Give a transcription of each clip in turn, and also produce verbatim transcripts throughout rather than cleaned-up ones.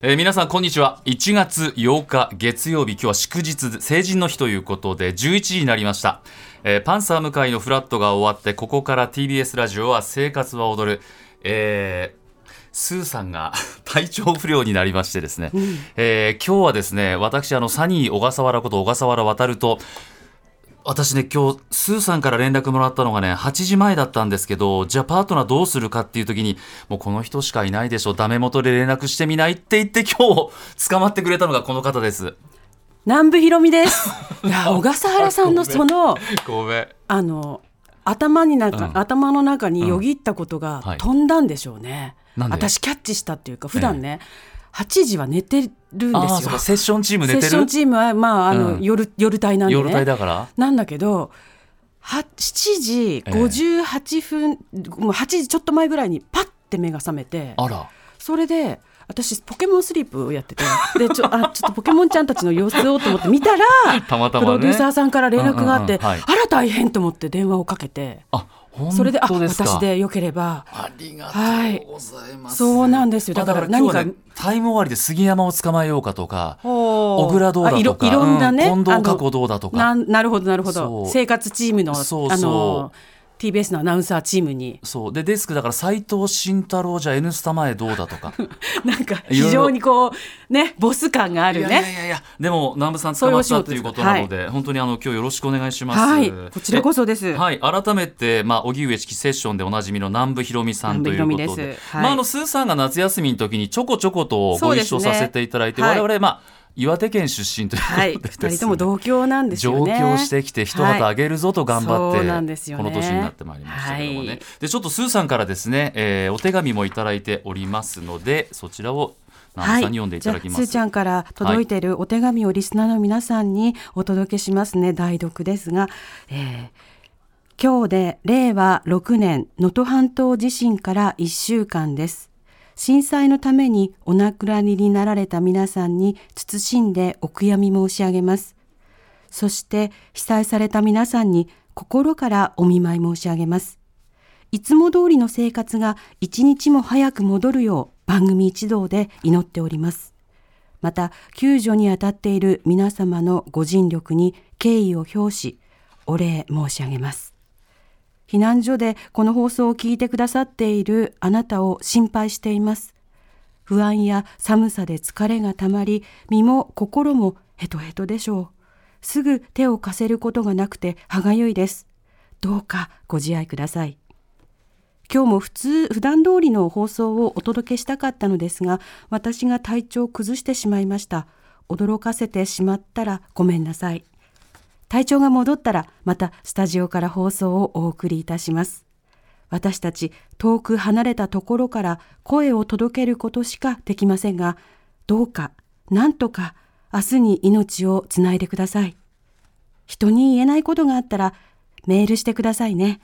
えー、皆さんこんにちは。いちがつようか月曜日、今日は祝日成人の日ということでじゅういちじになりました、えー、パンサー向井のフラットが終わって、ここから ティービーエス ラジオは生活は踊る、えースーさんが体調不良になりましてですね、うん、えー、今日はですね、私あのサニー小笠原こと小笠原渡ると、私ね、今日スーさんから連絡もらったのがね、はちじまえだったんですけど、じゃあパートナーどうするかっていう時に、もうこの人しかいないでしょ、ダメ元で連絡してみないって言って、今日捕まってくれたのがこの方です。南部ひろみです。いや、小笠原さんのそのごめん、ごめん、あの頭になんか、うん、頭の中によぎったことが飛んだんでしょうね、うん、はい、私キャッチしたっていうか、普段ね、ええ、はちじは寝てるんですよ。セッションチーム寝てる。セッションチームは、まあ、あの、うん、夜、夜帯なんでね、夜帯だからなんだけど、しちじごじゅうはっぷん、ええ、もうはちじちょっと前ぐらいにパッて目が覚めて、あら、それで私ポケモンスリープをやってて、でちょ、あ、ちょっとポケモンちゃんたちの様子をと思って見たらたまたま、ね、プロデューサーさんから連絡があって、うんうんうん、はい、あら大変と思って電話をかけて、あ、本当ですか。それで、あ、私でよければ、ありがとうございます、はい、そうなんですよ。だから何か、まあ、だから今日は、ね、タイム終わりで杉山を捕まえようかとか、小倉どうだとか、いろんなね、うん、近藤加古どうだとか、 な, なるほどなるほど、生活チームの、そうそう、あのティービーエス のアナウンサーチームに、そうでデスクだから斉藤慎太郎じゃ N スタ前どうだとかなんか非常にこうね、ボス感があるね。いやいやいや、でも南部さん捕まったということなので、はい、本当にあの今日よろしくお願いします、はい、こちらこそです。はい、改めて、まあ、荻上チキセッションでおなじみの南部ひろみさんということで、はい、まあ、あのスーさんが夏休みの時にちょこちょことご一緒させていただいて、ね、我々、まあ岩手県出身ということで、はい、ふたりとも同郷なんですよね。上京してきて一旗あげるぞと頑張って、はい、ね、この年になってまいりましたけどもね、はい、でちょっとスーさんからですね、えー、お手紙もいただいておりますので、そちらを南部さんに読んでいただきます、はい、スーちゃんから届いているお手紙をリスナーの皆さんにお届けしますね、はい、代読ですが、えー、今日でれいわろくねん能登半島地震からいっしゅうかんです。震災のためにお亡くなりになられた皆さんに謹んでお悔やみ申し上げます。そして被災された皆さんに心からお見舞い申し上げます。いつも通りの生活が一日も早く戻るよう番組一同で祈っております。また救助に当たっている皆様のご尽力に敬意を表し、お礼申し上げます。避難所でこの放送を聞いてくださっているあなたを心配しています。不安や寒さで疲れがたまり、身も心もヘトヘトでしょう。すぐ手を貸せることがなくて歯がゆいです。どうかご自愛ください。今日も普通、普段通りの放送をお届けしたかったのですが、私が体調を崩してしまいました。驚かせてしまったらごめんなさい。体調が戻ったらまたスタジオから放送をお送りいたします。私たち遠く離れたところから声を届けることしかできませんが、どうかなんとか明日に命をつないでください。人に言えないことがあったらメールしてくださいね。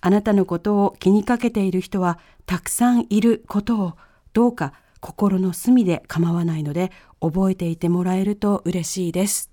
あなたのことを気にかけている人はたくさんいることをどうか心の隅で構わないので覚えていてもらえると嬉しいです。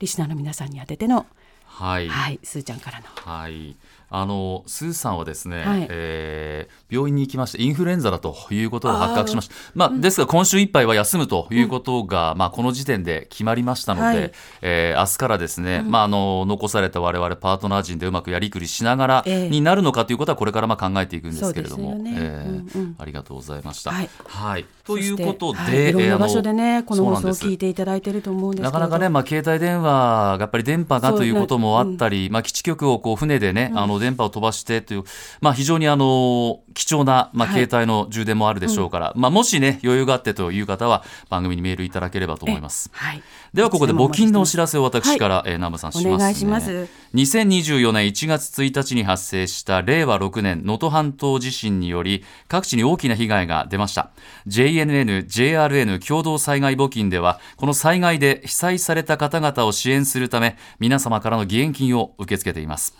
リスナーの皆さんに当てての、はいはい、スーちゃんからの、はい、あのスーさんはですね、はい、えー、病院に行きまして、インフルエンザだということを発覚しました、まあ、うん、ですが今週いっぱいは休むということが、うん、まあ、この時点で決まりましたので、はい、えー、明日からですね、うん、まあ、あの残された我々パートナー陣でうまくやりくりしながらになるのかということはこれからまあ考えていくんですけれども、ね、えーうんうん、ありがとうございました、はいはい、ということで、はい、いろんな場所で、ね、この放送を聞いていただいていると思うんですけど、なかなかね、まあ、携帯電話がやっぱり電波がということもあったり、うん、まあ、基地局をこう船で、ね、うん、あの電波を飛ばしてという、まあ、非常にあの貴重な、まあ、携帯の充電もあるでしょうから、はい、うん、まあ、もし、ね、余裕があってという方は番組にメールいただければと思います、はい、ではここで募金のお知らせを私から、はい、南部さんしますね。お願いします。にせんにじゅうよねんいちがつついたちに発生したれいわろくねん能登半島地震により各地に大きな被害が出ました。 ジェイエヌエヌ、ジェイアールエヌ 共同災害募金ではこの災害で被災された方々を支援するため皆様からの義援金を受け付けています。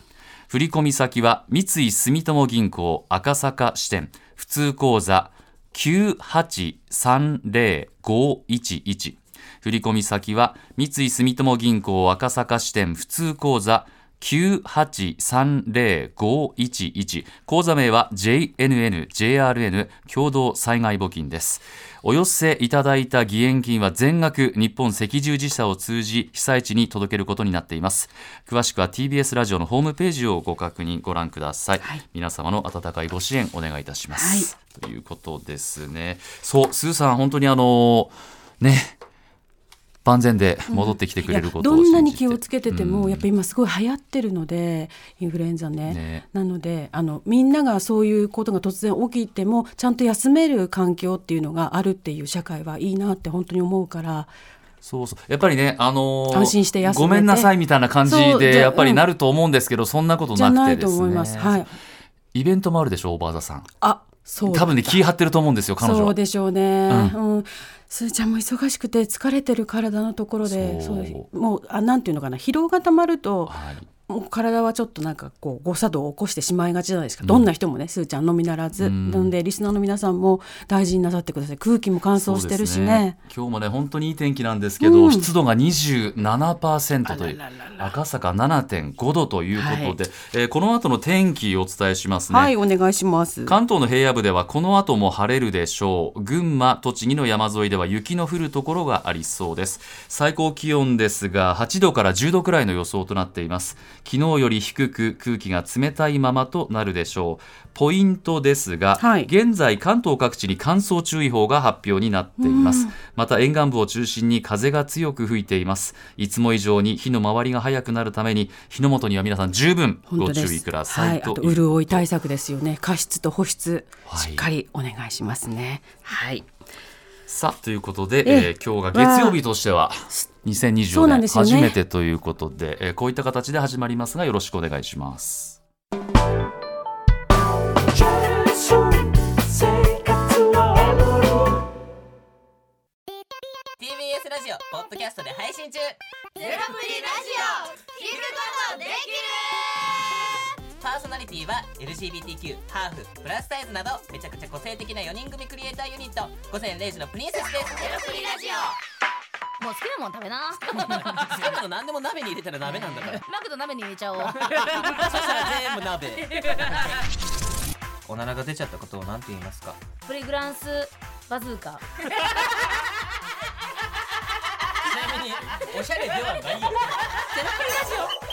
振込先は三井住友銀行赤坂支店普通口座 きゅうはちさんぜろごいちいち、 振込先は三井住友銀行赤坂支店普通口座きゅうはちさんぜろごいちいち、口座名は ジェイエヌエヌ、ジェイアールエヌ 共同災害募金です。お寄せいただいた義援金は全額日本赤十字社を通じ被災地に届けることになっています。詳しくは ティービーエス ラジオのホームページをご確認ご覧ください、はい、皆様の温かいご支援お願いいたします、はい、ということですね。そうスーさん、本当にあのね万全で戻ってきてくれることを信じて、うん、どんなに気をつけてても、うん、やっぱり今すごい流行ってるのでインフルエンザ ね, ねなのであのみんながそういうことが突然起きてもちゃんと休める環境っていうのがあるっていう社会はいいなって本当に思うから、そうそうやっぱりね、あのー、安心して休めてごめんなさいみたいな感じでやっぱりなると思うんですけど、 そ,、うん、そんなことなくてですね、じゃないと思います、はい、イベントもあるでしょ、オーバーザさん。あそう多分ね気張ってると思うんですよ彼女は。そうでしょうね、うんうん、すーちゃんも忙しくて疲れてる体のところでそうそうもうあなんていうのかな、疲労がたまると、はい、もう体はちょっとなんかこう誤作動を起こしてしまいがちじゃないですか、うん、どんな人もねすーちゃんのみならず、うん、なのでリスナーの皆さんも大事になさってください。空気も乾燥してるし ね, ね今日もね本当にいい天気なんですけど、うん、湿度が にじゅうななパーセント というらららら赤坂 ななてんごどということで、はいえー、この後の天気をお伝えしますね。はいお願いします。関東の平野部ではこの後も晴れるでしょう。群馬栃木の山沿いでは雪の降るところがありそうです。最高気温ですがはちどからじゅうどくらいの予想となっています。昨日より低く空気が冷たいままとなるでしょう。ポイントですが、はい、現在関東各地に乾燥注意報が発表になっています、うん、また沿岸部を中心に風が強く吹いています。いつも以上に火の回りが早くなるために火の元には皆さん十分ご注意ください、はい、とあと潤い対策ですよね。加湿と保湿、はい、しっかりお願いしますね。はいさあということで、えー、今日が月曜日としてはにせんにじゅうよねん初めてということで、で、ねえー、こういった形で始まりますがよろしくお願いします。ティービーエス ラジオポッドキャストで配信中、ゼロプリラジオ聞くことできる。パーソナリティは エルジービーティーキュー、ハーフ、プラスサイズなどめちゃくちゃ個性的なよにん組クリエイターユニット午前れいじのプリンセスです。ゼロプリラジオもう好きなもん食べな好きなの何でも鍋に入れたら鍋なんだからマクド鍋に入れちゃおうそしたら全部鍋おならが出ちゃったことを何て言いますか？プリグランスバズーカちなみにおしゃれではないよ。ゼロプリラジ